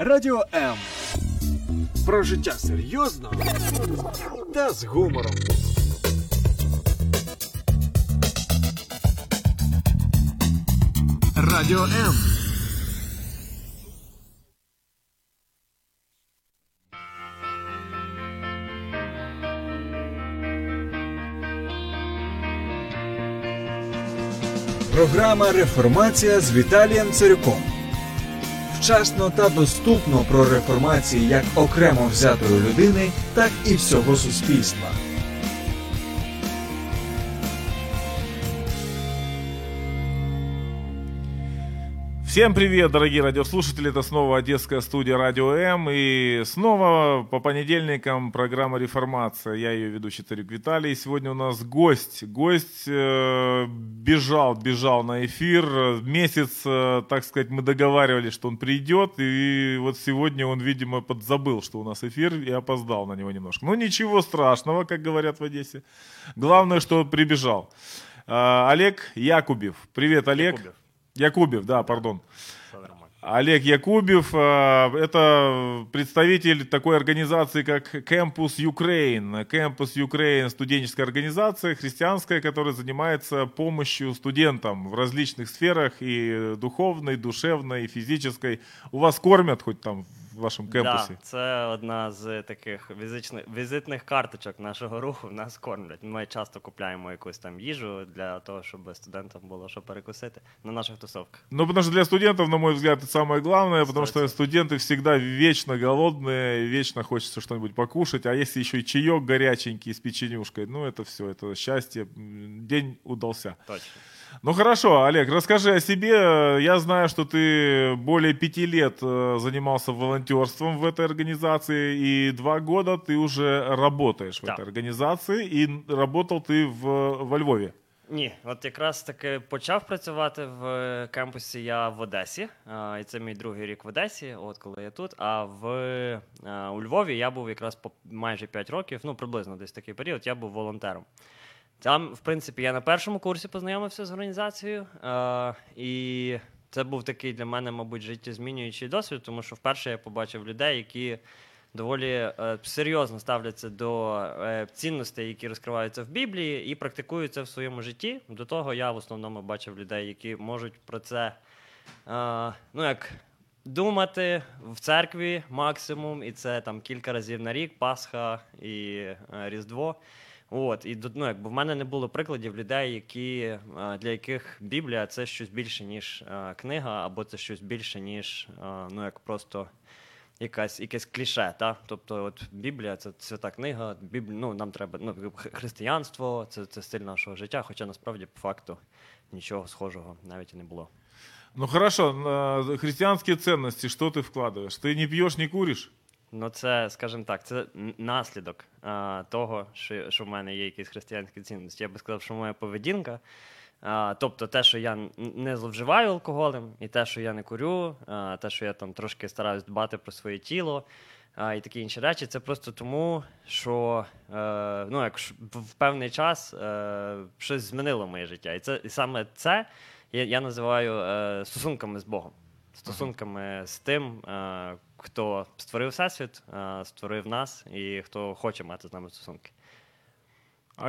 Радіо М. Про життя серйозно та з гумором. Радіо М. Програма «Реформація» з Віталієм Царюком. Вчасно та доступно про реформацію як окремо взятої людини, так і всього суспільства. Всем привет, дорогие радиослушатели, это снова Одесская студия Радио М, и снова по понедельникам программа «Реформация», я ее ведущий Царюк Виталий, и сегодня у нас гость бежал на эфир, месяц, так сказать, мы договаривались, что он придет, и вот сегодня он, видимо, подзабыл, что у нас эфир, и опоздал на него немножко, но ничего страшного, как говорят в Одессе, главное, что прибежал. Олег Якубев, привет, Олег. Якубев, да, пардон. Олег Якубев, это представитель такой организации, как Campus Ukraine. Campus Ukraine — студенческая организация, христианская, которая занимается помощью студентам в различных сферах, и духовной, и душевной, и физической. У вас кормят хоть там в вашому кемпусі? Так, да, це одна з таких візитних карточок нашого руху, нас кормлять. Ми часто купляємо якусь там їжу для того, щоб студентам було що перекусити на наших тусовках. Ну, потому что для студентов, на мой взгляд, это самое главное, потому что студенты всегда вечно голодные, вечно хочется что-нибудь покушать, а если еще и чаек горяченький с печенюшкой, ну, это все, это счастье, день удался. Точно. Ну хорошо, Олег, расскажи о себе. Я знаю, что ты более 5 лет занимался волонтерством в этой организации, и 2 года ты уже работаешь в этой организации, и работал ты во Львові. Ні, от якраз таки почав працювати в кампусі я в Одесі, і це мій 2-й рік в Одесі, от коли я тут, а у Львові я був якраз майже 5 років, ну приблизно десь такий період, я був волонтером. Там, в принципі, я на 1-му курсі познайомився з організацією, і це був такий для мене, мабуть, життєзмінюючий досвід, тому що вперше я побачив людей, які доволі серйозно ставляться до цінностей, які розкриваються в Біблії, і практикуються в своєму житті. До того я в основному бачив людей, які можуть про це, думати в церкві максимум, і це там кілька разів на рік, Пасха і Різдво. От, і якби в мене не було прикладів людей, для яких Біблія – це щось більше, ніж книга, або це щось більше, ніж просто якесь кліше. Та? Тобто от Біблія – це свята книга, нам треба християнство, це стиль нашого життя, хоча насправді по факту нічого схожого навіть і не було. Ну хорошо, християнські цінності, що ти вкладаєш? Ти не п'єш, не куриш? Ну це, скажімо так, це наслідок того, що в мене є якісь християнські цінності. Я би сказав, що моя поведінка, тобто те, що я не зловживаю алкоголем, і те, що я не курю, те, що я там трошки стараюсь дбати про своє тіло і такі інші речі, це просто тому, що в певний час щось змінило моє життя. І саме це я називаю стосунками з Богом. Стосунками з тим, хто створив Всесвіт, створив нас і хто хоче мати з нами стосунки.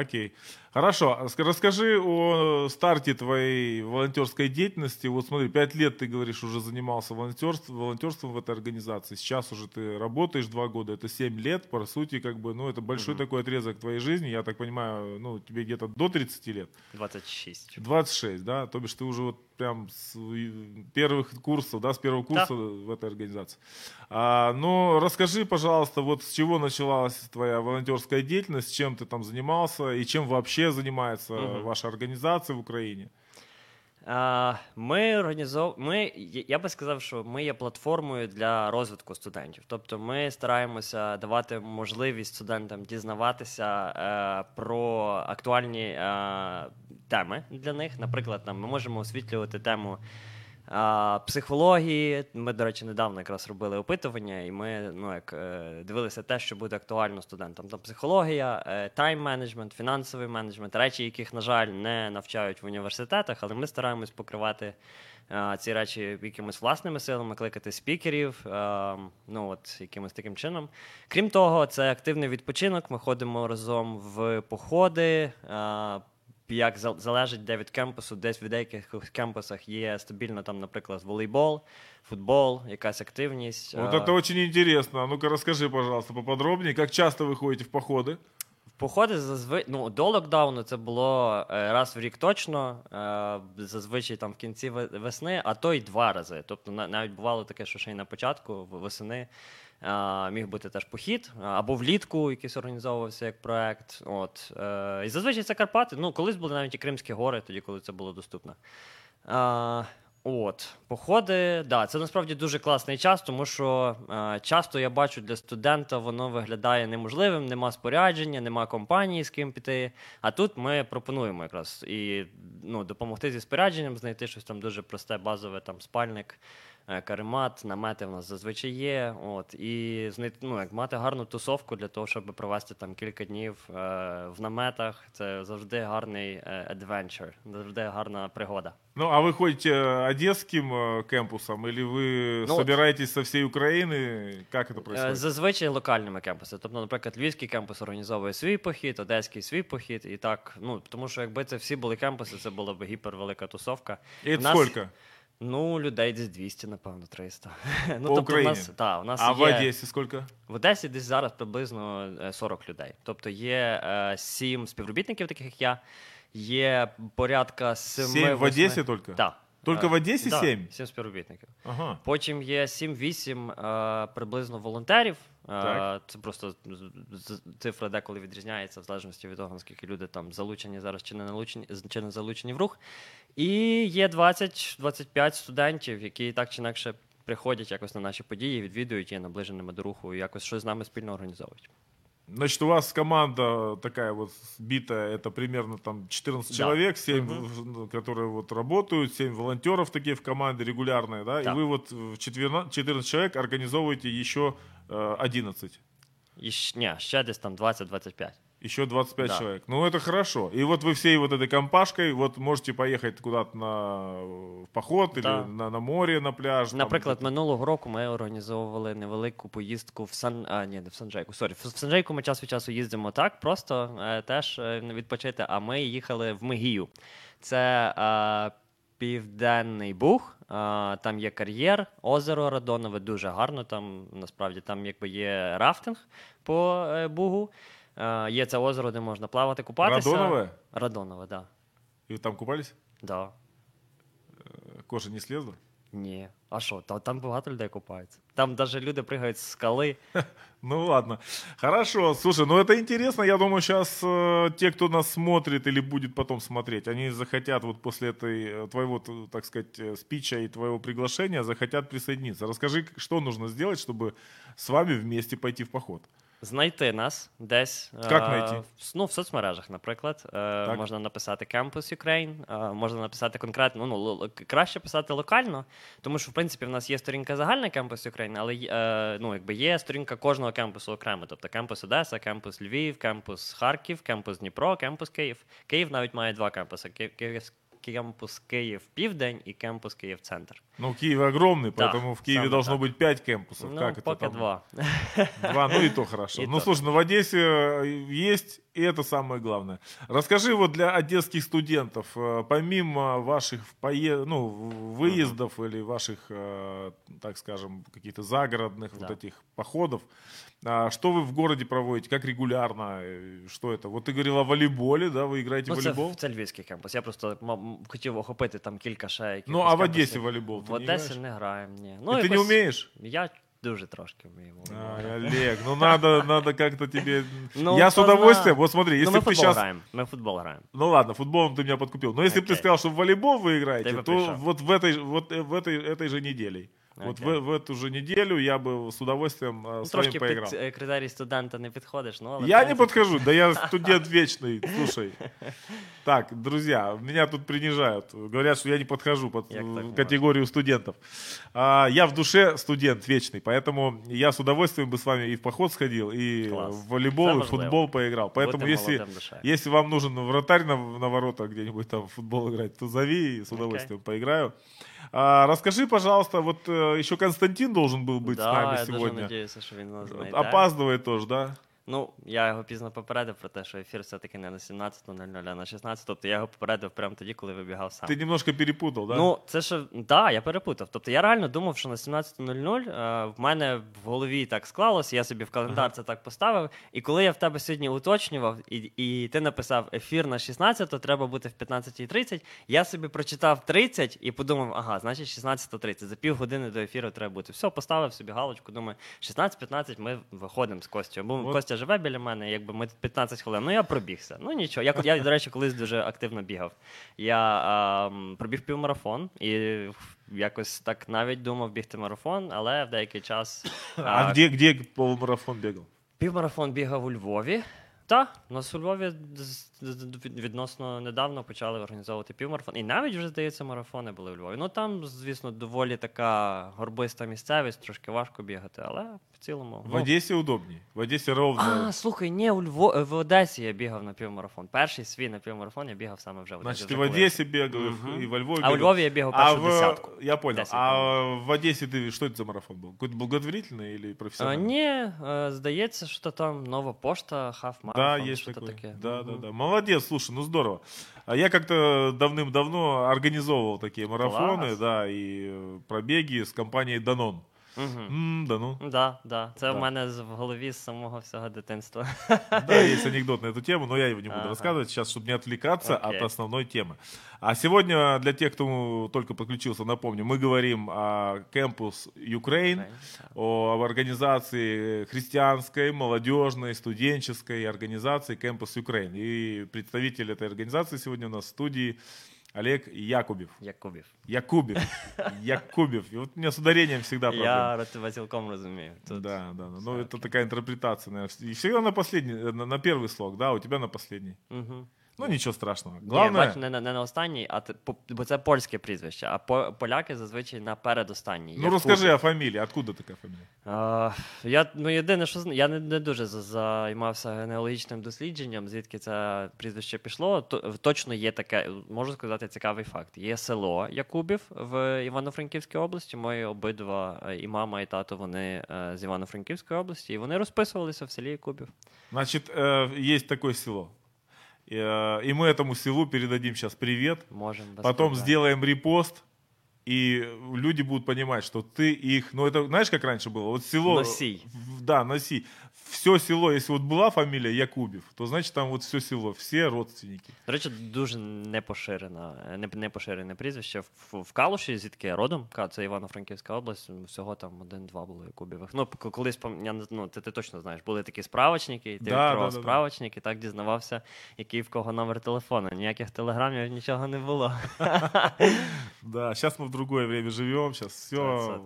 Окей. Хорошо. Расскажи о старте твоей волонтерской деятельности. Вот смотри, 5 лет ты говоришь, уже занимался волонтерством в этой организации. Сейчас уже ты работаешь 2 года, это 7 лет. По сути, это большой такой отрезок твоей жизни. Я так понимаю, тебе где-то до 30 лет. 26. 26, да? То бишь ты уже вот прям с первых курсов, да, с первого курса в этой организации. Но расскажи, пожалуйста, вот с чего началась твоя волонтерская деятельность, чем ты там занимался и чем вообще займається ваша організація в Україні? Я би сказав, що ми є платформою для розвитку студентів. Тобто ми стараємося давати можливість студентам дізнаватися про актуальні теми для них. Наприклад, ми можемо освітлювати тему психології. Ми, до речі, недавно якраз робили опитування, і ми дивилися те, що буде актуально студентам. Там психологія, тайм-менеджмент, фінансовий менеджмент, речі, яких, на жаль, не навчають в університетах, але ми стараємось покривати ці речі якимись власними силами, кликати спікерів, ну от якимось таким чином. Крім того, це активний відпочинок, ми ходимо разом в походи, як залежить, де від кампусу, десь в деяких кампусах є стабільно, там, наприклад, волейбол, футбол, якась активність. Вот это очень интересно. Ну-ка расскажи, пожалуйста, поподробнее, как часто вы ходите в походы? Походи ну, до локдауну це було раз в рік точно, зазвичай там в кінці весни, а то й два рази. Тобто навіть бувало таке, що ще й на початку весни міг бути теж похід, або влітку якийсь організовувався як проєкт. От. І зазвичай це Карпати, ну колись були навіть і Кримські гори, тоді, коли це було доступно. От, походи, да, це насправді дуже класний час, тому що часто я бачу, для студента воно виглядає неможливим, нема спорядження, нема компанії, з ким піти, а тут ми пропонуємо якраз і ну, допомогти зі спорядженням, знайти щось там дуже просте, базове, там спальник, каремат, намети в нас зазвичай є, от, і знайти, ну, як мати гарну тусовку для того, щоб провести там кілька днів в наметах, це завжди гарний adventure, завжди гарна пригода. Ну, а ви ходите одеським кемпусом, або ви збираєтесь з всієї України? Як це відбувається? Зазвичай локальними кемпусами. Тобто, наприклад, львівський кемпус організовує свій похід, одеський свій похід, і так, ну, тому що якби це всі були кемпуси, це була б гіпервелика тусовка. І це скільки? Ну, людей десь 200, напевно, 300. По ну, тобто Україні? У нас а є... в Одесі скільки? В Одесі десь зараз приблизно 40 людей. Тобто є 7 співробітників, таких як я, є порядка 7... 7 в Одесі тільки? Так. Тільки в Одесі 7? Так, 7 співробітників. Ага. Потім є 7-8 приблизно волонтерів. Так. Це просто цифра деколи відрізняється в залежності від того, наскільки люди там залучені зараз чи не залучені в рух. І є 20-25 студентів, які так чи інакше приходять якось на наші події, відвідують, є наближеними до руху і якось щось з нами спільно організовують. Значит, у вас команда такая вот сбитая, это примерно там 14 человек, 7, которые вот работают, 7 волонтеров такие в команде регулярные, да? И вы вот 14 человек организовываете еще 11. Не, сейчас здесь там 20-25. Еще 25 человек. Ну, это хорошо. И вот вы всей вот этой компашкой вот можете поехать куда-то в поход или на море, на пляж. Наприклад, там, минулого року ми організовували невелику поїздку в Санжайку. В Санжайку ми час від часу їздимо так, просто теж відпочити. А ми їхали в Мегію. Це Південний Буг. Там є кар'єр, озеро Радонове, дуже гарно. Там, насправді, там якби є рафтинг по Бугу. Є це озеро, де можна плавати, купатися. Радонове? Радонове, так. Да. І там купались? Да. Кожа не слізла? Ні. А що? Там багато людей купаються. Там даже люди прыгают с скалы. Ну ладно. Хорошо. Слушай, ну это интересно. Я думаю, сейчас те, кто нас смотрит или будет потом смотреть, они захотят вот после этой твоего, так сказать, спича и твоего приглашения, захотят присоединиться. Расскажи, что нужно сделать, чтобы с вами вместе пойти в поход. Знайти нас десь. Як знайти? Ну, в соцмережах, наприклад. Можна написати Campus Ukraine, можна написати конкретно, ну, краще писати локально, тому що, в принципі, в нас є сторінка загальна Campus Ukraine, але ну, якби є сторінка кожного кампусу окремо. Тобто Campus Одеса, Campus Львів, Campus Харків, Campus Дніпро, Campus Київ. Київ навіть має два кампуси. Кампус Київ-Південь и кампус Київ-Центр. Ну, Киев огромный, поэтому в Киеве должно быть 5 кампусов. Ну, как пока это, там? 2. Ну и то хорошо. Слушай, ну в Одессе есть, и это самое главное. Расскажи вот для одесских студентов, помимо ваших выездов или ваших, так скажем, каких-то загородных вот этих походов, что вы в городе проводите, как регулярно, что это? Вот ты говорил о волейболе, да, вы играете в волейбол? Це львівський кампус, я просто хотів охопити там кілька шайок. Ну, а в Одесі волейбол ти не граєш? В Одесі не граємо, ні. Ну, і ти не вмієш? Я дуже трошки вмію. Олег, ну надо как-то тебе... Я с удовольствием, вот смотри, если бы ты сейчас... Мы в футбол граем. Ну ладно, футболом ты меня подкупил. Но если бы ты сказал, что в волейбол вы играете, то вот в этой же неделе. От в эту же неделю я бы с удовольствием с вами поиграл. Трошки під критерій студента не підходиш. Ну, я не підходжу, да я студент вечный, слушай. Так, друзья, меня тут принижают. Говорят, что я не подхожу под категорию студентов. Я в душе студент вечный, поэтому я с удовольствием бы с вами и в поход сходил, и в волейбол, и в футбол поиграл. Поэтому если вам нужен вратарь на воротах где-нибудь там в футбол играть, то зови, и с удовольствием поиграю. Расскажи, пожалуйста, вот еще Константин должен был быть с нами сегодня. Да, я дуже надіюся, що він нас знайде. Опаздыває теж, да? Ну, я його пізно попередив про те, що ефір все-таки не на 17:00, а на 16:00. Тобто я його попередив прямо тоді, коли вибігав сам. Ти немножко перепутав, да? Ну, це ж, да, я перепутав. Тобто я реально думав, що на 17:00 в мене в голові так склалось, я собі в календар це так поставив. І коли я в тебе сьогодні уточнював, і ти написав ефір на 16, то треба бути в 15:30, я собі прочитав 30 і подумав, ага, значить 16:30, за півгодини до ефіру треба бути. Все, поставив собі галочку, думаю, 16:15 ми виходимо з Костю. Бо Костя живе біля мене, якби ми 15 хвилин. Ну, я пробігся. Ну, нічого. Я, до речі, колись дуже активно бігав. Я пробіг півмарафон і якось так навіть думав бігти марафон, але в деякий час... А де півмарафон бігав? Півмарафон бігав у Львові. Так, у нас у Львові відносно недавно почали організовувати півмарафон. І навіть вже, здається, марафони були у Львові. Ну, там, звісно, доволі така горбиста місцевість, трошки важко бігати, але в цілому... В Одесі удобні, в Одесі ровно. А, слухай, ні, в Одесі я бігав на півмарафон. Перший свій на півмарафон я бігав саме вже в Одесі. Значить, ти в Одесі бігав, і в Львові бігав. А у Львові я бігав першу десятку. Я понял. А в Одесі ти, що це за марафон був? Какой-то благотворительний или професіональний? Ні, здається, що там Нова Пошта, хафмар. Да, там есть такое. Да. Молодец, слушай, ну здорово. Я как-то давным-давно организовывал такие марафоны, да, и пробеги с компанией Данон. Данон. Да. Це в мене в голові з самого всього дитинства. Да, есть анекдот на эту тему, но я его не буду рассказывать сейчас, чтобы не отвлекаться от основной темы. А сегодня, для тех, кто только подключился, напомню, мы говорим о Campus Ukraine, об организации христианской, молодежной, студенческой организации Campus Ukraine. И представитель этой организации сегодня у нас в студии Олег Якубев. И вот у меня с ударением всегда проблема. Я Васильком разумею. Тут да. Ну, это такая интерпретация, наверное. И всегда на первый слог, да, у тебя на последний. Угу. Ну, нічого страшного. Главное... Ні, бачу, не на останній, бо це польське прізвище, а поляки зазвичай на передостанній. Ну, розкажи о фамілії. Откуда така фамілія? Єдине, що я не дуже займався генеалогічним дослідженням, звідки це прізвище пішло. Точно є таке, можу сказати, цікавий факт. Є село Якубів в Івано-Франківській області. Мої обидва, і мама, і тато, вони з Івано-Франківської області, і вони розписувалися в селі Якубів. Значить, є таке село. И мы этому селу передадим сейчас привет, потом сделаем репост, и люди будут понимать, что ты их... Ну, это знаешь, как раньше было? Вот село... Носи. Да, носи. Все село, если вот була фамілія Якубів, то значить там вот все село, всі родственники. До речі, дуже непоширене прізвище. В Калуші, звідки я родом, це Івано-Франківська область, всього там 1-2 було Якубівих. Ну, колись, ти точно знаєш, були такі справочники, і ти відкривав справочник, і так дізнавався, який в кого номер телефону. Ніяких телеграмів, нічого не було. Да, зараз ми в другое время живемо, зараз все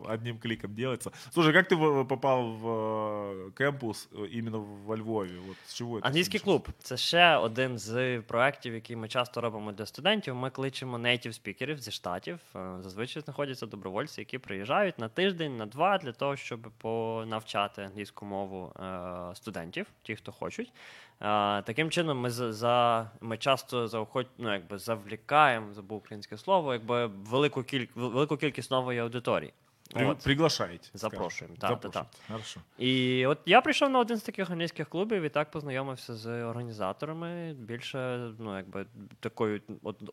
одним кліком робиться. Слушай, як ти попав в Campus іменно во Львові? От, з чого це? Англійський клуб. Це ще один з проєктів, які ми часто робимо для студентів. Ми кличемо нейтів-спікерів зі Штатів. Зазвичай знаходяться добровольці, які приїжджають на тиждень, на два, для того, щоб понавчати англійську мову студентів, ті, хто хочуть. Таким чином ми часто завлікаємо, забув українське слово, якби велику кількість нової аудиторії. Приглашаєте. Запрошуємо. І от я прийшов на один з таких англійських клубів і так познайомився з організаторами. Більше,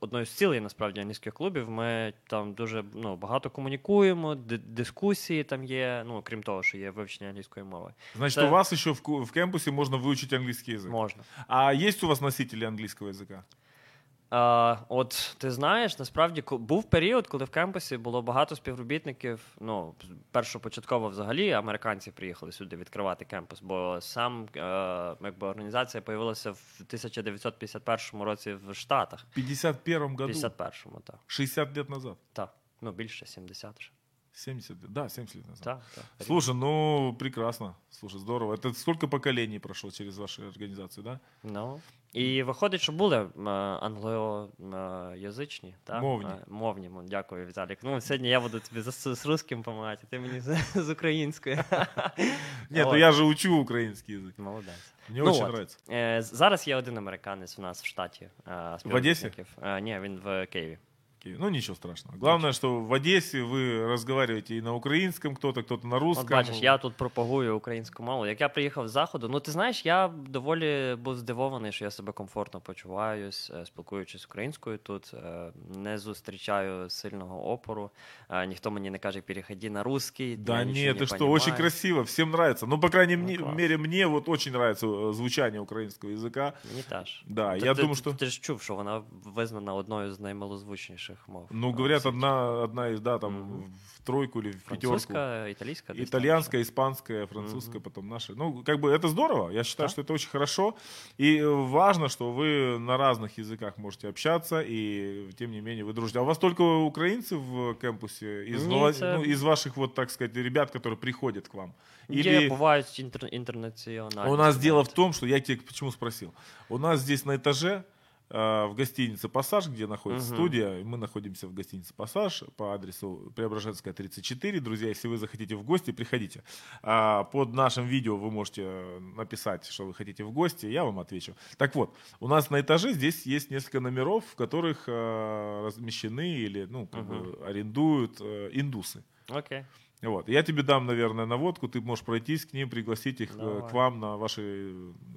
одною з цілей, насправді, англійських клубів. Ми там дуже багато комунікуємо, дискусії там є, крім того, що є вивчення англійської мови. Значить, у вас ще в Кемпусі можна вивчити англійський язик? Можна. А є у вас носителі англійського язика? От ти знаєш, насправді був період, коли в Кемпусі було багато співробітників, першопочатково взагалі американці приїхали сюди відкривати Кемпус, бо сам організація появилася в 1951 році в Штатах. В 51-му году? В 51-му, так. 60 лет назад? Так, більше 70 вже. 70 лет назад. Да. Слушай, прекрасно. Слушай, здорово. Это сколько поколений прошло через вашу организацию, да? І виходить, що були англоязичні, так? Мовні. Дякую, Віталік. Сьогодні я буду тобі з русским помагати, ти мені з українською. Ні, то я же учу український язик. Молодець. Мені дуже подобається. Зараз є один американець у нас в штаті. В Одесі? Ні, він в Києві. такие. Ну, ничего страшного. Главное, что в Одессе вы разговариваете и на украинском, кто-то на русском. От бачиш, я тут пропагую українську мову. Як я приїхав з Заходу, ну, ти знаєш, я доволі був здивований, що я себе комфортно почуваюсь, спілкуючись українською тут, не зустрічаю сильного опору. Ніхто мені не каже, переходи на русский. Да нет, ты что, очень красиво, всем нравится. Ну, по крайней мере, мне вот очень нравится звучание українського язика. Мені теж. Да, я думаю, что... Ти ж чув, що вона визнана одною з наймилозвучніших мов. Ну, говорят, одна из, да, там, в тройку или в пятерку. Французская, итальянская. Итальянская, испанская, французская, потом наша. Ну, как бы это здорово. Я считаю, что это очень хорошо. И важно, что вы на разных языках можете общаться, и тем не менее вы дружите. А у вас только украинцы в кампусе? Из ваших, вот так сказать, ребят, которые приходят к вам? Или... Бывают интернациональные. У нас дело в том, что я тебя почему спросил. У нас здесь на этаже в гостинице «Пасаж», где находится студия. Мы находимся в гостинице «Пасаж» по адресу Преображенская, 34. Друзья, если вы захотите в гости, приходите. Под нашим видео вы можете написать, что вы хотите в гости, я вам отвечу. Так вот, у нас на этаже здесь есть несколько номеров, в которых размещены или арендуют индусы. Окей. Вот. Я тебе дам, наверное, наводку, ты можешь пройтись к ним, пригласить их к вам на ваши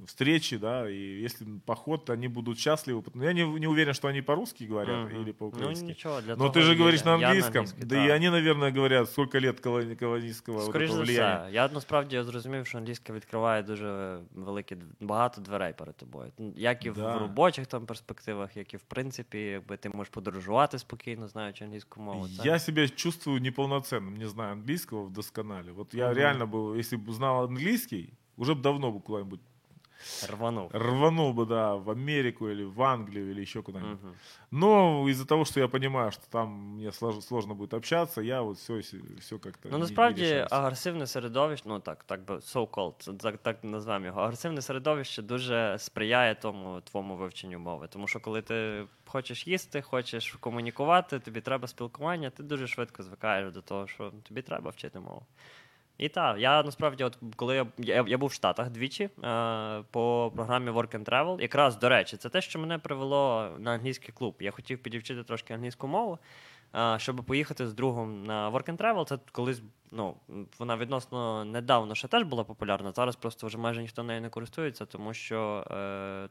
встречи, да, и если поход, они будут счастливы. Я не уверен, что они по-русски говорят или по-украински. Ну, ничего, но ты же говоришь на английском, да, и они, наверное, говорят, сколько лет колоністського влияния. Все. Я, насправді, зрозумів, що англійська відкриває дуже великі, багато дверей перед тобою. Як і в робочих там перспективах, як і в принципі, якби ти можеш подорожувати спокійно, знаючи англійську мову. Так? Я себе чувствую неповноценним, не знаю англійського. Вдосконали. Вот я реально был, если бы знал английский, уже бы давно бы куда-нибудь рванул бы, да, в Америку или в Англию или еще куда-нибудь. Но из-за того, что я понимаю, что там мне сложно будет общаться, я вот все как-то. Ну, насправді, агресивне середовище, ну так би so-called, так називаємо його, агресивне середовище дуже сприяє тому твоєму вивченню мови, тому що коли ти хочеш їсти, хочеш комунікувати, тобі треба спілкування, ти дуже швидко звикаєш до того, що тобі треба вчити мову. І так, я насправді, от коли я був в Штатах двічі по програмі Work and Travel, якраз, до речі, це те, що мене привело на англійський клуб. Я хотів підівчити трошки англійську мову, щоб поїхати з другом на Work and Travel. Це колись, ну, вона відносно недавно ще теж була популярна, зараз просто вже майже ніхто нею не користується, тому що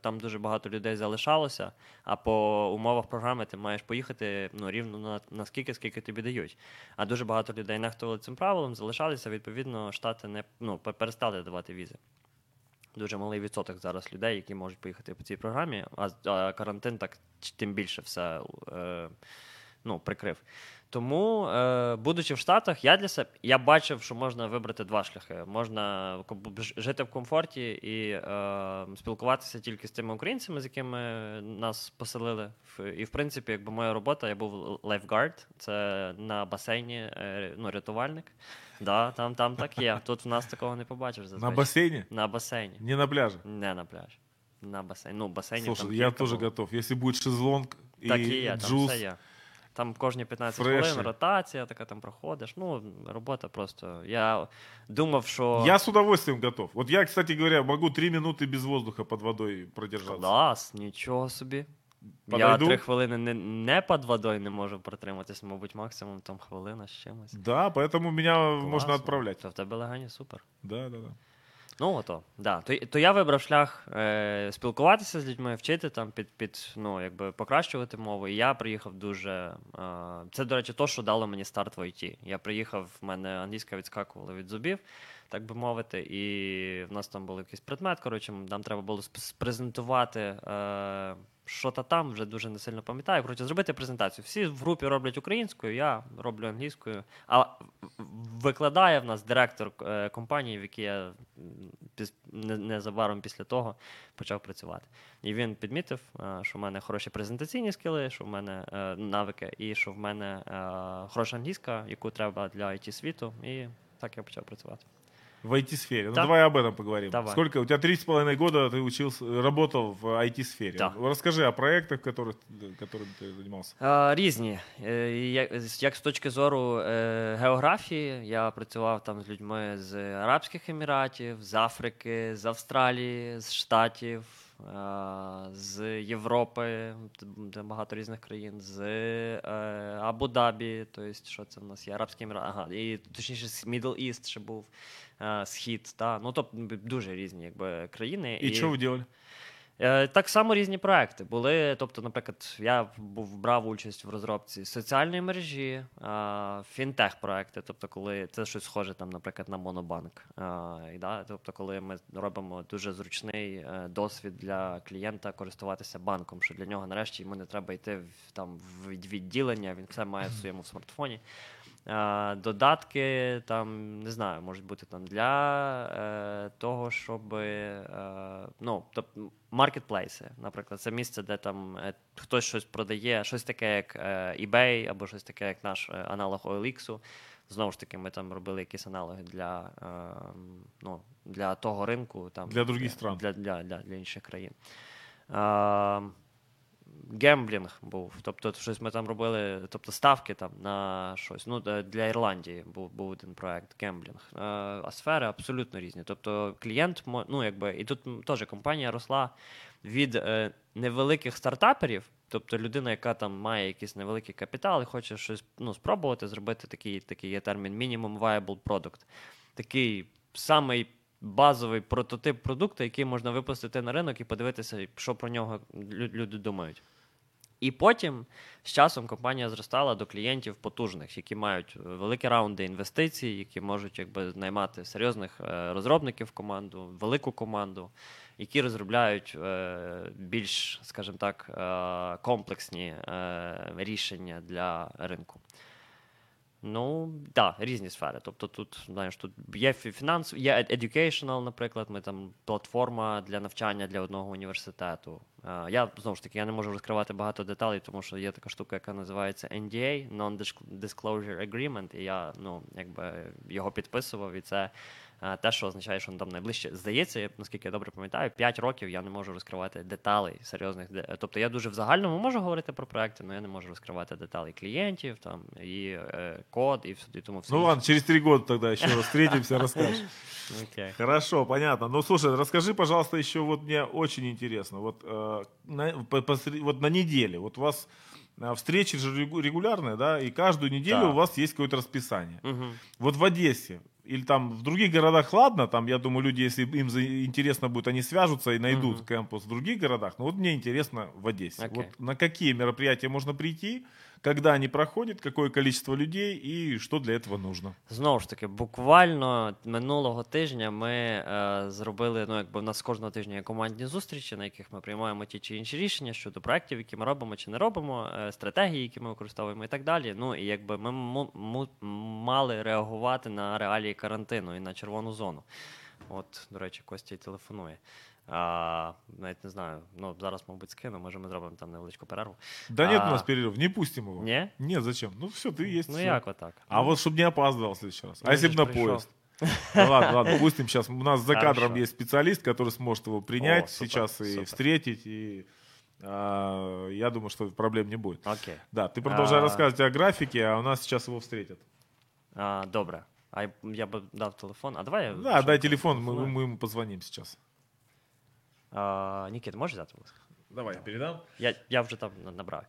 там дуже багато людей залишалося, а по умовах програми ти маєш поїхати, ну, рівно на скільки тобі дають. А дуже багато людей нехтували цим правилом, залишалися, відповідно, штати не, ну, перестали давати візи. Дуже малий відсоток зараз людей, які можуть поїхати по цій програмі, а карантин так тим більше все прикрив. Тому, будучи в Штатах, я для себе, я бачив, що можна вибрати два шляхи. Можна жити в комфорті і спілкуватися тільки з тими українцями, з якими нас поселили. І, в принципі, якби моя робота, я був лайфгард, це на басейні, ну, рятувальник. Да, там так є. Тут в нас такого не побачиш. Зазвичай. На басейні? На басейні. Не на пляжі? Не на пляжі. На басейні. Ну, басейні. Слушай, там я тоже готов. Якщо буде шезлонг і так і є, джуз. Там все є. Там кожні 15 хвилин ротація, така там проходиш. Ну, робота просто. Я думав, що... Я з удовольствием готов. От я, кстати говоря, можу 3 минути без воздуха під водою продержатися. Клас, нічого собі. Подойду. Я 3 хвилини не під водою не можу протриматись, мабуть, максимум там хвилина з чимось. Да, поэтому мене можна відправляти. То в тебе легені супер. Да. Ну, то я вибрав шлях спілкуватися з людьми, вчити, там, покращувати мову. І я приїхав дуже... це, до речі, то, що дало мені старт в IT. Я приїхав, в мене англійська відскакувала від зубів, так би мовити, і в нас там був якийсь предмет, коротше, нам треба було презентувати... що-то там, вже дуже не сильно пам'ятаю. Коротше, зробити презентацію. Всі в групі роблять українською, я роблю англійською. А викладає в нас директор компанії, в якій я незабаром після того почав працювати. І він підмітив, що в мене хороші презентаційні скіли, що в мене навики, і що в мене хороша англійська, яку треба для IT-світу. І так я почав працювати. В IT-сфере. Ну, давай об этом поговорим. Давай. Сколько? У тебя 3,5 года ты работал в IT-сфере. Да. Расскажи о проектах, которыми ты занимался. Різні. Як з точки зору географії, я працював там з людьми з Арабських Еміратів, з Африки, з Австралії, з Штатів, з Європи, багато різних країн, з Абу-Дабі, тобто, що це в нас є, Арабські Емірати, і точніше, Middle East ще був, Схід, та, ну, тобто, дуже різні, якби, країни. І що ви робили? Так само різні проекти були, тобто, наприклад, я брав участь в розробці соціальної мережі, фінтех-проекти, тобто, коли це щось схоже, там, наприклад, на монобанк, тобто, коли ми робимо дуже зручний досвід для клієнта користуватися банком, що для нього нарешті йому не треба йти в відділення, він все має в своєму смартфоні. Додатки, там, не знаю, можуть бути там для того, щоб, ну, тобто, маркетплейси, наприклад, це місце, де там хтось щось продає, щось таке, як eBay, або щось таке, як наш аналог OLX-у. Знову ж таки, ми там робили якісь аналоги для, ну, для того ринку, там, для других стран, для інших країн. Гемблінг був, тобто щось ми там робили, тобто ставки там на щось. Ну, для Ірландії був один проект гемблінг. А сфери абсолютно різні. Тобто клієнт, ну, якби, і тут теж компанія росла від невеликих стартаперів, тобто людина, яка там має якийсь невеликий капітал і хоче щось, ну, спробувати зробити такий є термін minimum viable product. Такий самий базовий прототип продукту, який можна випустити на ринок і подивитися, що про нього люди думають. І потім з часом компанія зростала до клієнтів потужних, які мають великі раунди інвестицій, які можуть, якби, наймати серйозних розробників в команду, велику команду, які розробляють більш, скажімо так, комплексні рішення для ринку. Ну, так, да, різні сфери. Тобто тут, знаєш, тут є фінанс, є educational, наприклад, ми там платформа для навчання для одного університету. Я, знову ж таки, я не можу розкривати багато деталей, тому що є така штука, яка називається NDA, Non Disclosure Agreement, і я, ну, якби, його підписував, і це те, що означає, що там найближче, здається, наскільки я добре пам'ятаю, 5 років я не можу розкривати деталей серйозних. Тобто я дуже в загальному можу говорити про проекти, але я не можу розкривати деталі клієнтів, там, і код, і тому все. Ну ладно, через 3 года тогда ще раз встретимся, розкажеш. Окей. Хорошо, понятно. Ну, слушай, расскажи, пожалуйста, еще, вот мне очень интересно, вот, вот на неделе, вот у вас встречи же регулярные, да, и каждую неделю, да, у вас есть какое-то расписание. Угу. Вот в Одессе или там в других городах, ладно, там, я думаю, люди, если им интересно будет, они свяжутся и найдут кампус в других городах, но вот мне интересно в Одессе. Okay. Вот на какие мероприятия можно прийти, когда они проходят, какое количество людей і що для цього потрібно. Знову ж таки, буквально минулого тижня ми зробили, ну, якби, в нас кожного тижня є командні зустрічі, на яких ми приймаємо ті чи інші рішення щодо проєктів, які ми робимо чи не робимо, стратегії, які ми використовуємо і так далі. Ну, і якби ми мали реагувати на реалії карантину і на червону зону. От, до речі, Костя й телефонує. Навіть не знаю, ну, зараз, мабуть, скину, може ми зробимо там невеличку перерву. Да нет у нас перерыв, не пустим его. Не? Нет, зачем? Ну все, ты есть. Ну все. Як вот так. А вот, чтобы не опаздывал в следующий раз. Ну, а если бы на поезд? Ну, ладно, пустим сейчас. У нас за кадром есть специалист, который сможет его принять сейчас и встретить, и... Я думаю, что проблем не будет. Окей. Да, ты продолжай рассказывать о графике, а у нас сейчас его встретят. Добре. А я бы дал телефон. А давай я... Да, дай телефон, мы ему позвоним сейчас. Нікіт, можеш взяти? Давай, передам. Я вже там набрав.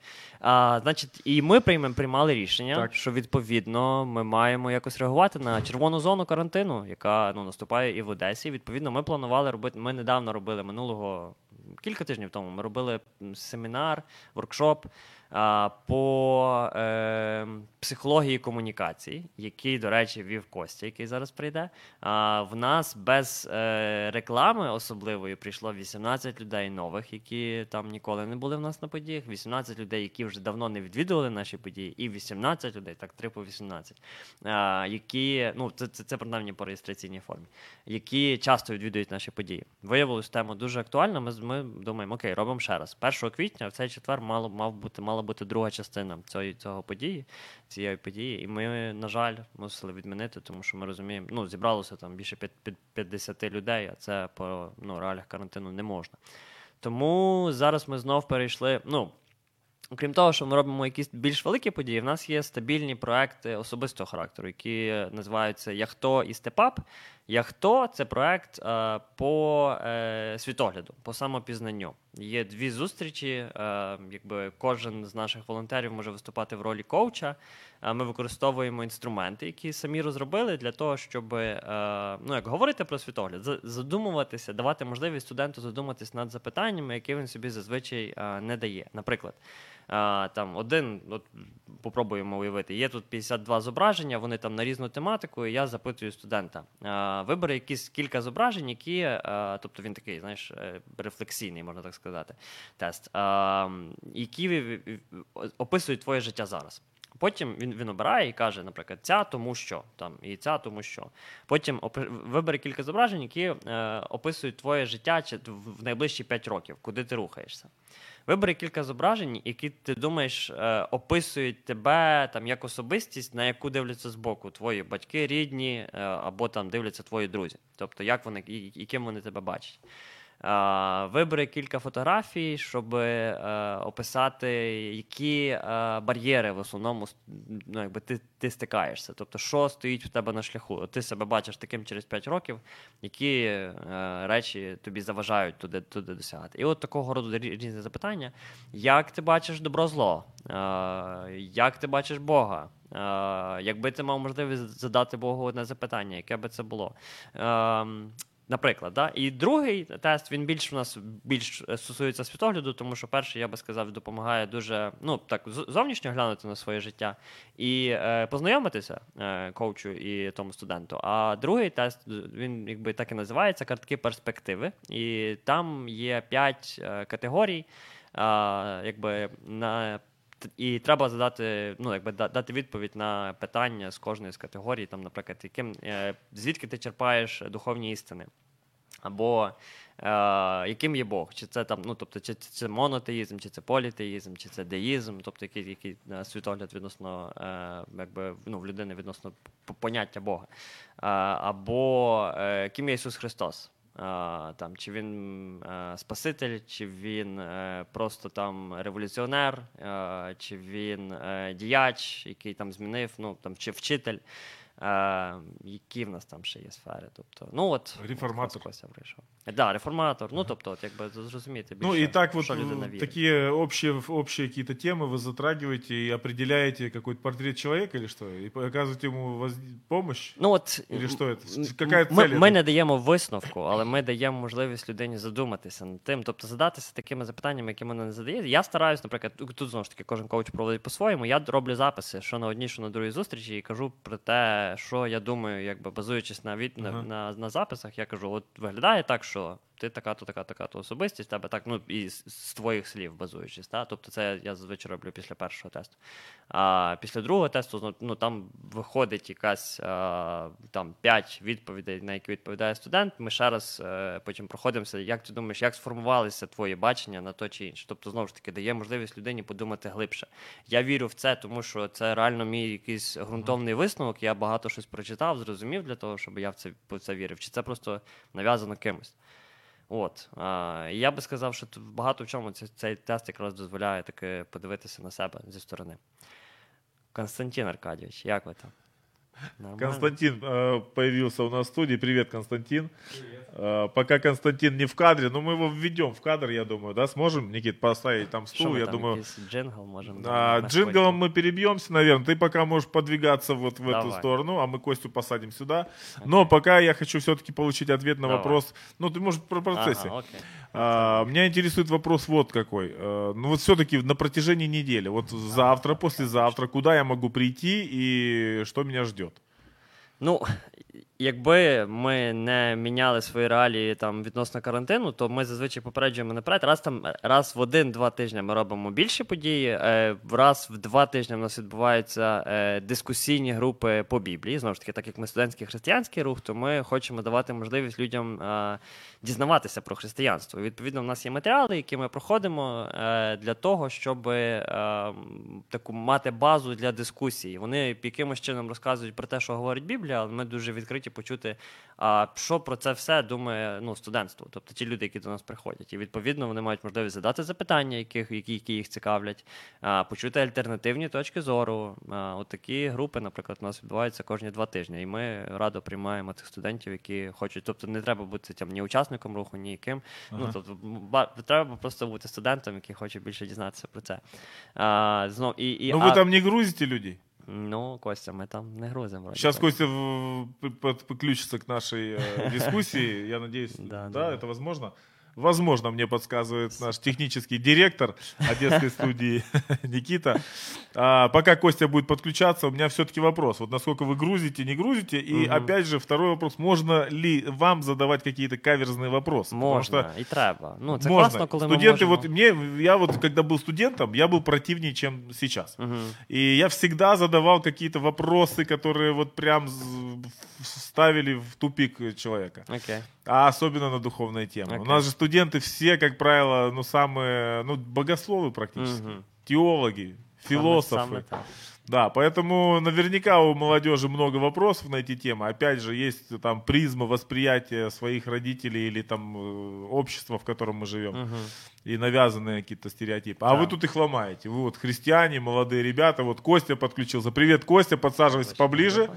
Значить, і ми приймали рішення, так, що відповідно ми маємо якось реагувати на червону зону карантину, яка, ну, наступає і в Одесі. Відповідно, ми планували робити, ми недавно робили, минулого, кілька тижнів тому, ми робили семінар, воркшоп по психології комунікацій, який, до речі, вів Костя, який зараз прийде. В нас без реклами особливої прийшло 18 людей нових, які там ніколи не були в нас на подіях, 18 людей, які вже давно не відвідували наші події, і 18 людей, так, 3 по 18, які, ну, це принаймні по реєстраційній формі, які часто відвідують наші події. Виявилось, тема дуже актуальна, ми думаємо, окей, робимо ще раз. 1 квітня, в цей четвер, мала бути друга частина цієї події, і ми, на жаль, мусили відмінити, тому що ми розуміємо, ну, зібралося там більше 50 людей, а це по, ну, реаліях карантину не можна. Тому зараз ми знов перейшли, ну, окрім того, що ми робимо якісь більш великі події, в нас є стабільні проекти особистого характеру, які називаються «Яхто і степап», Яхто – це проект по світогляду, по самопізнанню. Є дві зустрічі, якби кожен з наших волонтерів може виступати в ролі коуча. Ми використовуємо інструменти, які самі розробили для того, щоб говорити про світогляд, задумуватися, давати можливість студенту задуматись над запитаннями, які він собі зазвичай не дає. Наприклад, попробуємо уявити, є тут 52 зображення, вони там на різну тематику, і я запитую студента. Вибери якісь кілька зображень, які, тобто він такий, знаєш, рефлексійний, можна так сказати, тест, які описують твоє життя зараз. Потім він обирає і каже, наприклад, ця тому що, там, і ця тому що. Потім вибери кілька зображень, які описують твоє життя в найближчі 5 років, куди ти рухаєшся. Вибери кілька зображень, які, ти думаєш, описують тебе там, як особистість, на яку дивляться збоку твої батьки, рідні, або там дивляться твої друзі. Тобто, як вони, яким вони тебе бачать. Вибери кілька фотографій, щоб описати, які бар'єри в основному ти стикаєшся. Тобто, що стоїть в тебе на шляху. Ти себе бачиш таким через 5 років, які речі тобі заважають туди досягати. І от такого роду різні запитання. Як ти бачиш добро-зло? Як ти бачиш Бога? Якби ти мав можливість задати Богу одне запитання, яке би це було? Наприклад, да? І другий тест, він більш стосується світогляду, тому що перший, я би сказав, допомагає дуже, зовнішньо глянути на своє життя і познайомитися коучу і тому студенту. А другий тест, він якби так і називається, картки перспективи. І там є 5 категорій, і треба задати, дати відповідь на питання з кожної з категорій, там, наприклад, звідки ти черпаєш духовні істини, або яким є Бог, чи це там, чи це монотеїзм, чи це політеїзм, чи це деїзм, тобто який світогляд відносно в людини відносно поняття Бога, або ким є Ісус Христос. Там, чи він спаситель, чи він просто там революціонер, чи він діяч, який там змінив, чи вчитель, які в нас там ще є сфери. Тобто, реформатор. Реформатор. Ага. Зрозуміти більше, и так вот, що людина вірить. Такие общие какие-то темы вы затрагиваете и определяете какой-то портрет человека или что? И оказываете ему помощь? Или что это? Какая цель? Ми не даємо висновку, але ми даємо можливість людині задуматися над тим, тобто задатися такими запитаннями, які вона не задає. Я стараюсь, наприклад, тут знову ж таки кожен коуч проводить по-своєму, я роблю записи, що на одній, що на другій зустрічі, і кажу про те, що я думаю, базуючись на записах, я кажу, от виглядає так, що ти така-то, така-то особистість, тебе так, і з твоїх слів базуючись, та? Тобто це я зазвичай роблю після першого тесту. А після другого тесту, там виходить якась, там 5 відповідей, на які відповідає студент, ми ще раз потім проходимося, як ти думаєш, як сформувалися твої бачення на то чи інше. Тобто, знову ж таки, дає можливість людині подумати глибше. Я вірю в це, тому що це реально мій якийсь ґрунтовний висновок, я багато щось прочитав, зрозумів для того, щоб я в це вірив. Чи це просто нав'язано кимось? Я би сказав, що багато в чому цей тест якраз дозволяє таки подивитися на себе зі сторони. Константин Аркадійович, як ви там? Нормально? Константин появился у нас в студии. Привет, Константин. Привет. Пока Константин не в кадре, но мы его введем в кадр, я думаю, да, сможем, Никит, поставить там стул, я думаю. Джингл можем. Джинглом мы перебьемся, наверное. Ты пока можешь подвигаться вот в эту сторону, а мы Костю посадим сюда. Но пока я хочу все-таки получить ответ на вопрос. Ты можешь про процессы. Меня интересует вопрос вот какой. Все-таки на протяжении недели, завтра, послезавтра, куда я могу прийти и что меня ждет? Якби ми не міняли свої реалії там відносно карантину, то ми зазвичай попереджуємо наперед. Раз в 1-2 тижні ми робимо більші події, раз в 2 тижні в нас відбуваються дискусійні групи по Біблії. Знову ж таки, так як ми студентський християнський рух, то ми хочемо давати можливість людям дізнаватися про християнство. Відповідно, в нас є матеріали, які ми проходимо для того, щоб таку мати базу для дискусії. Вони якимось чином розказують про те, що говорить Біблія, але ми дуже відкриті відкриті, почути, що про це все думає студентство, тобто ті люди, які до нас приходять. І, відповідно, вони мають можливість задати запитання, які їх цікавлять, почути альтернативні точки зору. Отакі групи, наприклад, у нас відбуваються кожні 2 тижні, і ми радо приймаємо тих студентів, які хочуть. Тобто не треба бути ні учасником руху, ні яким. Ага. Треба просто бути студентом, який хоче більше дізнатися про це. Ви там не грузите людей? Костя, ми там не грузимо. Сейчас Костя подключится к нашей дискуссии, я надеюсь, да, это возможно? Возможно, мне подсказывает наш технический директор Одесской студии Никита. Пока Костя будет подключаться, у меня все-таки вопрос. Вот насколько вы грузите, не грузите? И опять же, второй вопрос. Можно ли вам задавать какие-то каверзные вопросы? Можно, и треба. Это классно, когда студенты, когда был студентом, я был противнее, чем сейчас. И я всегда задавал какие-то вопросы, которые прям ставили в тупик человека. А особенно на духовные темы. У нас же студенты все, как правило, самые, богословы практически, теологи, философы. Да, поэтому наверняка у молодежи много вопросов на эти темы. Опять же, есть там призма восприятия своих родителей или там общества, в котором мы живем, и навязанные какие-то стереотипы. А вы тут их ломаете. Вы христиане, молодые ребята. Костя подключился. Привет, Костя, подсаживайся поближе.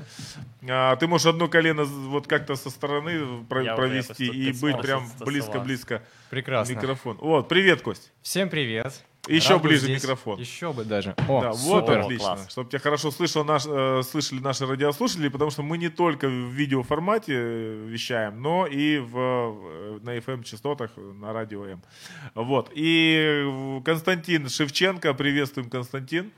Ты можешь одно колено как-то со стороны провести и быть прям близко-близко к микрофону. Привет, Костя. Всем привет. Еще Раду ближе здесь. Микрофон. Еще бы даже. Супер. Отлично. Чтобы тебя хорошо слышали наши радиослушатели, потому что мы не только в видеоформате вещаем, но и на FM-частотах, на радио М. И Константин Шевченко. Приветствуем, Константин.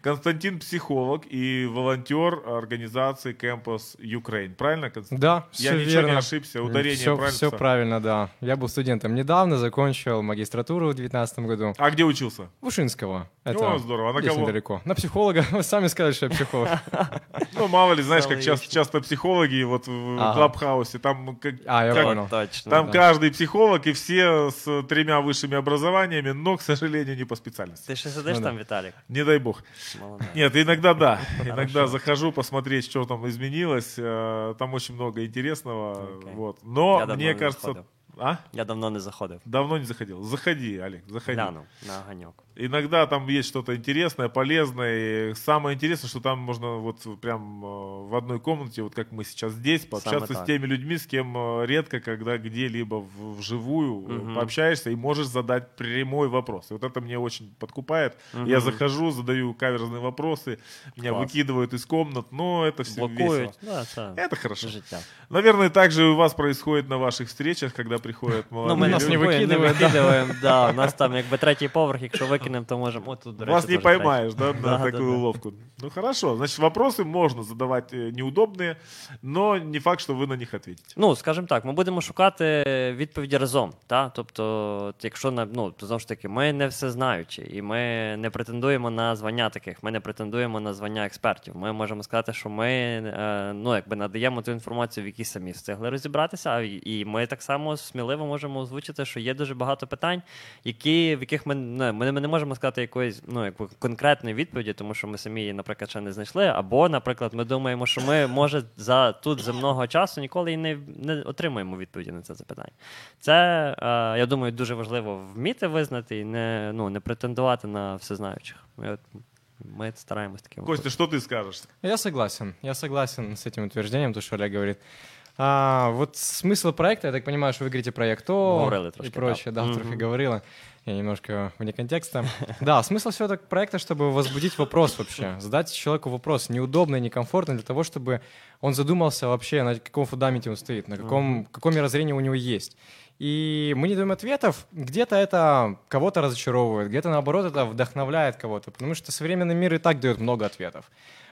Константин – психолог и волонтер организации Campus Ukraine. Правильно, Константин? Да, все верно. Я ничего не ошибся, ударение правильно. Все правильно, да. Я был студентом недавно, закончил магистратуру в 2019 году. А где учился? В Ушинского. Здорово. А на кого? Недалеко. На психолога. Вы сами сказали, что я психолог. Мало ли, знаешь, как часто психологи в Клабхаусе. Там каждый психолог и все с 3 высшими образованиями, но, к сожалению, не по специальности. Ты же сидишь там, Виталик? Не дай бог. Молодая. Нет, иногда да. Иногда захожу посмотреть, что там изменилось. Там очень много интересного. Okay. Но мне кажется... Я давно не заходил. Давно не заходил. Заходи, Олег, заходи. Гляну на огонек. Иногда там есть что-то интересное, полезное. И самое интересное, что там можно прям в одной комнате, как мы сейчас здесь, пообщаться с теми людьми, с кем редко, когда где-либо вживую пообщаешься и можешь задать прямой вопрос. Это мне очень подкупает. Я захожу, задаю каверзные вопросы, меня выкидывают из комнат, но это все весело. Это хорошо. Наверное, также у вас происходит на ваших встречах, когда приходят молодые люди. Нас не выкидываем, да. У нас там третий поверх, якщо викинемо, то можемо. Вас не поймаєш, на такую уловку. Хорошо. Значит, вопросы можно задавать неудобные, но не факт, что вы на них ответите. Скажем так, ми будемо шукати відповіді разом. Тобто, якщо, знову ж таки, ми не всезнаючі, і ми не претендуємо на звання таких, ми не претендуємо на звання експертів. Ми можемо сказати, що ми, надаємо ту інформацію, в якій самі встигли розібратися, і ми так само сміливо можемо озвучити, що є дуже багато питань, в яких ми не можемо сказати якоїсь конкретної відповіді, тому що ми самі її, наприклад, ще не знайшли, або, наприклад, ми думаємо, що ми, може, за много часу ніколи і не отримаємо відповіді на це запитання. Це, я думаю, дуже важливо вміти визнати і не претендувати на всезнаючих. Мы стараємось таким. Костя, що ти скажеш? Я согласен с этим утверждением, то, что Олег говорит. Смысл проекта, я так понимаю, что вы говорите про Яхто и прочее, да, трохи говорила, я немножко вне контекста. Да, смысл всего этого проекта, чтобы возбудить вопрос вообще, задать человеку вопрос, неудобный, некомфортный, для того, чтобы он задумался вообще, на каком фундаменте он стоит, на каком мирозрении у него есть. И мы не даем ответов, где-то это кого-то разочаровывает, где-то наоборот это вдохновляет кого-то, потому что современный мир и так дает много ответов.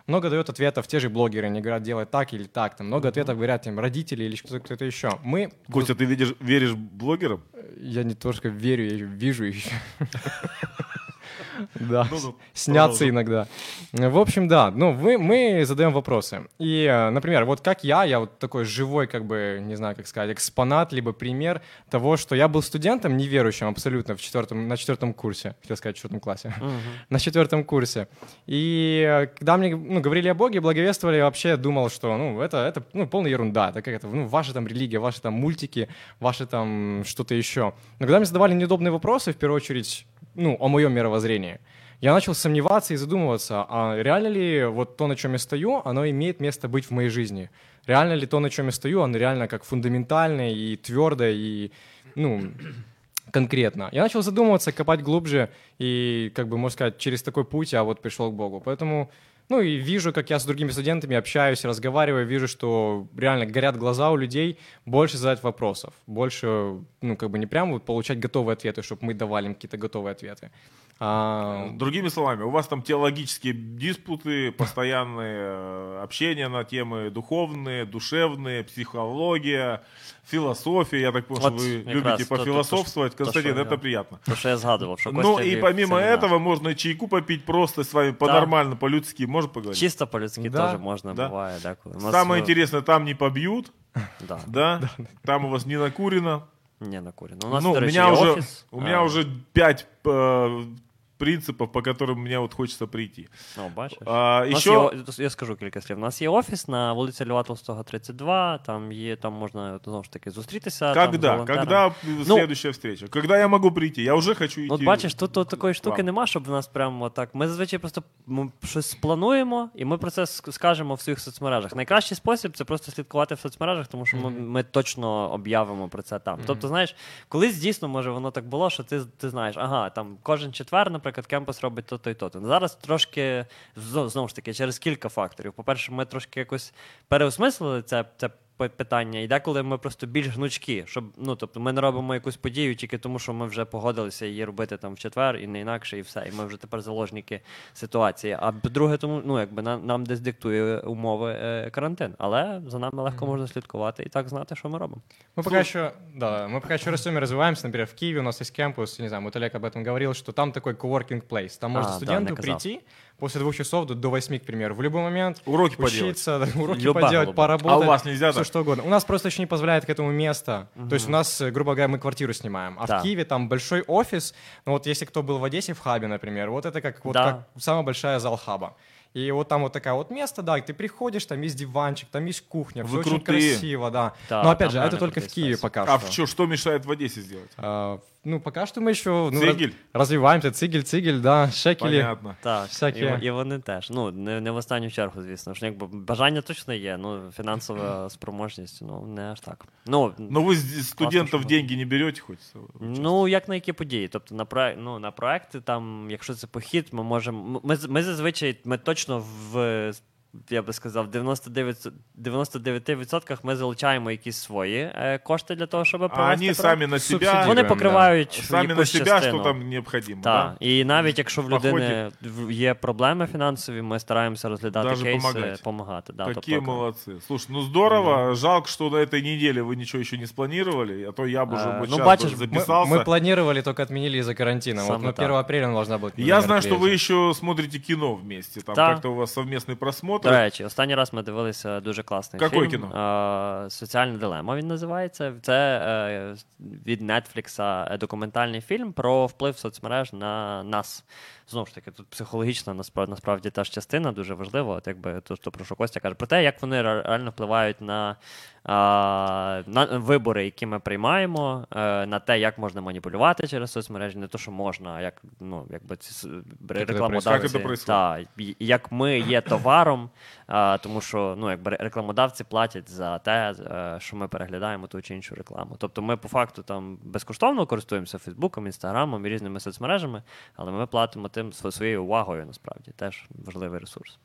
Много дает ответов те же блогеры, они говорят, делай так или так. Там много ответов говорят им родители или кто-то еще. Костя, ты веришь блогерам? Я не только верю, я вижу еще. Да. Снятся иногда. В общем, да. Ну, мы задаем вопросы. И, например, вот как я вот такой живой, как бы, не знаю, как сказать, экспонат, либо пример того, что я был студентом неверующим абсолютно на четвертом курсе. Хотел сказать, в четвертом классе. На четвертом курсе. И когда мне говорили о Боге, благовествовали, я вообще думал, что, это полная ерунда. Так как это, ваша там религия, ваши там мультики, ваши там что-то еще. Но когда мне задавали неудобные вопросы, в первую очередь, о моем мировоззрении, я начал сомневаться и задумываться, а реально ли вот то, на чем я стою, оно имеет место быть в моей жизни? Реально ли то, на чем я стою, оно реально как фундаментальное и твердое, и, конкретно. Я начал задумываться, копать глубже и, как бы, можно сказать, через такой путь я вот пришел к Богу. Поэтому, и вижу, как я с другими студентами общаюсь, разговариваю, вижу, что реально горят глаза у людей, больше задать вопросов, больше, не прямо вот получать готовые ответы, чтобы мы давали им какие-то готовые ответы. Другими словами, у вас там теологические диспуты, постоянные общения на темы духовные, душевные, психология, философия. Я так понимаю, что вы любите пофилософствовать. Константин, это приятно. То, что я згадував. Ну и помимо этого можно чайку попить просто с вами по-нормально, по-людски. Можно поговорить? Чисто по-людски тоже можно, бывает. Самое интересное, там не побьют, там у вас не накурено. Не накурено. У нас, до речі, офіс. У меня уже 5... принципов, по которым мне вот хочется прийти. Ну, бачиш. Я скажу кілька слів. У нас є офіс на вулиці Льва Толстого, 32, там можна, знову ж таки, зустрітися. Когда следующая встреча? Когда я могу прийти? Я вже хочу йти. От бачиш, тут такої штуки нема, щоб в нас прямо так. Ми зазвичай просто щось плануємо, і ми про це скажемо в своїх соцмережах. Найкращий спосіб – це просто слідкувати в соцмережах, тому що ми точно об'явимо про це там. Тобто, знаєш, колись дійсно, може, воно так було, що ти знаєш, там кожен четвер, наприклад, Кемпус робить то-то і то-то. Зараз трошки, знову ж таки, через кілька факторів. По-перше, ми трошки якось переосмислили це питання, і деколи ми просто більш гнучкі, щоб, тобто ми не робимо якусь подію тільки тому, що ми вже погодилися її робити там в четвер і не інакше, і все, і ми вже тепер заложники ситуації. А по-друге, тому, нам десь диктує умови карантин, але за нами легко можна слідкувати і так знати, що ми робимо. Ми поки що ростемо і розвиваємося, наприклад, в Києві у нас є Campus, не знаю, вот Олег об этом говорил, що там такий coworking place, там можна студенту прийти после 2 часов до 8, к примеру, в любой момент уроки учиться, поделать, поработать. А у вас нельзя, да? Что угодно. У нас просто еще не позволяет к этому место. То есть у нас, грубо говоря, мы квартиру снимаем. А в Киеве там большой офис. Ну вот если кто был в Одессе, в хабе, например, вот это как самая большая зал хаба. И вот там вот такое вот место, да, ты приходишь, там есть диванчик, там есть кухня, все очень красиво, да. Но опять же, это только в Киеве пока что. А что мешает в Одессе сделать? Пока что мы еще развиваемся, цигель, да, шекелі. Понятно. Так, всякі. І вони теж. Не в останню чергу, звісно. Що, якби, бажання точно є, фінансова спроможність, не аж так. Ви з студентів деньги не берете хоч? Як на які події. Тобто на проекти, там, якщо це похід, ми можемо... Ми зазвичай, ми точно я би сказав, 99% ми залучаємо якісь свої кошти для того, щоб провести. А вони самі на себе. Вони покривають самі на себе, що там необхідно. Да? І навіть якщо в людини є проблеми фінансові, ми стараємося розглядати даже кейси, допомагати. Да, такі молодці. Слушай, здорово. Да. Жалко, що на цій неділі ви нічого ще не спланували, а то я б уже бачиш, записався. Ми планували, тільки відмінили із-за карантину. Вот на 1 апреля должна бути. Я знаю, що ви ще смотрите кіно вместе. Там как-то у вас совместний просмотр. До речі, останній раз ми дивилися дуже класний фільм. «Соціальна дилема» він називається. Це від Нетфлікса документальний фільм про вплив соцмереж на нас. Знову ж таки, тут психологічна насправді та ж частина дуже важлива, от якби то, про що Костя каже, про те, як вони реально впливають на вибори, які ми приймаємо, на те, як можна маніпулювати через соцмережі, не то, що можна, а як, якби ці рекламодавці, як ми є товаром, тому що, якби рекламодавці платять за те, що ми переглядаємо ту чи іншу рекламу. Тобто ми по факту там безкоштовно користуємося Фейсбуком, Інстаграмом і різними соцмережами, але ми платимо тим своєю увагою, насправді, теж важливий ресурс.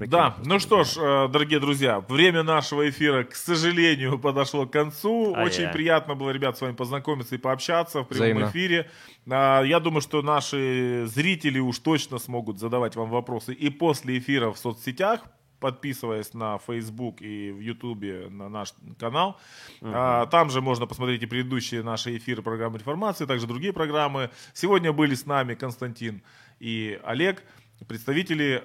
Да, что ж, дорогие друзья, время нашего эфира, к сожалению, подошло к концу. Очень приятно было, ребят, с вами познакомиться и пообщаться в прямом эфире. Я думаю, что наши зрители уж точно смогут задавать вам вопросы и после эфира в соцсетях. подписываясь на Facebook и в YouTube на наш канал. Uh-huh. Там же можно посмотреть и предыдущие наши эфиры программы «Реформации», также другие программы. Сегодня были с нами Константин и Олег, представители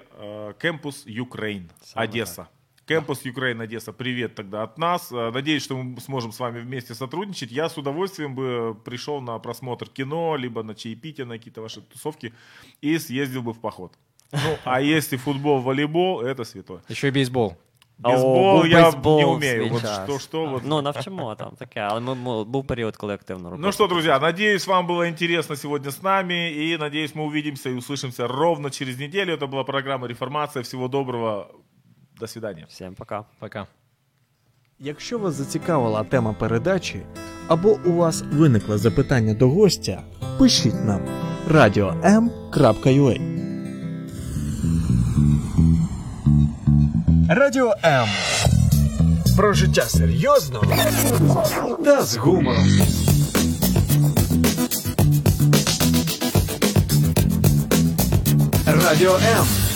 Campus Ukraine, Одесса. Campus Ukraine, Одесса, привет тогда от нас. Надеюсь, что мы сможем с вами вместе сотрудничать. Я с удовольствием бы пришел на просмотр кино, либо на чаепитие, на какие-то ваши тусовки и съездил бы в поход. Ну, а если футбол, волейбол, это святое. Еще и бейсбол. Бейсбол я не умею. Ну, навчимо там таке, але був період, коли активно робили. Ну що, друзі, надіюсь, вам було цікаво сьогодні з нами, і надіюсь, ми увидимося і услышимося ровно через неділю. Це була програма «Реформація». Всього доброго. До свидання. Всім пока. Пока. Якщо вас зацікавила тема передачі, або у вас виникло запитання до гостя, пишіть нам radio.m.ua. Радіо М. Про життя серйозно та з гумором. Радіо М.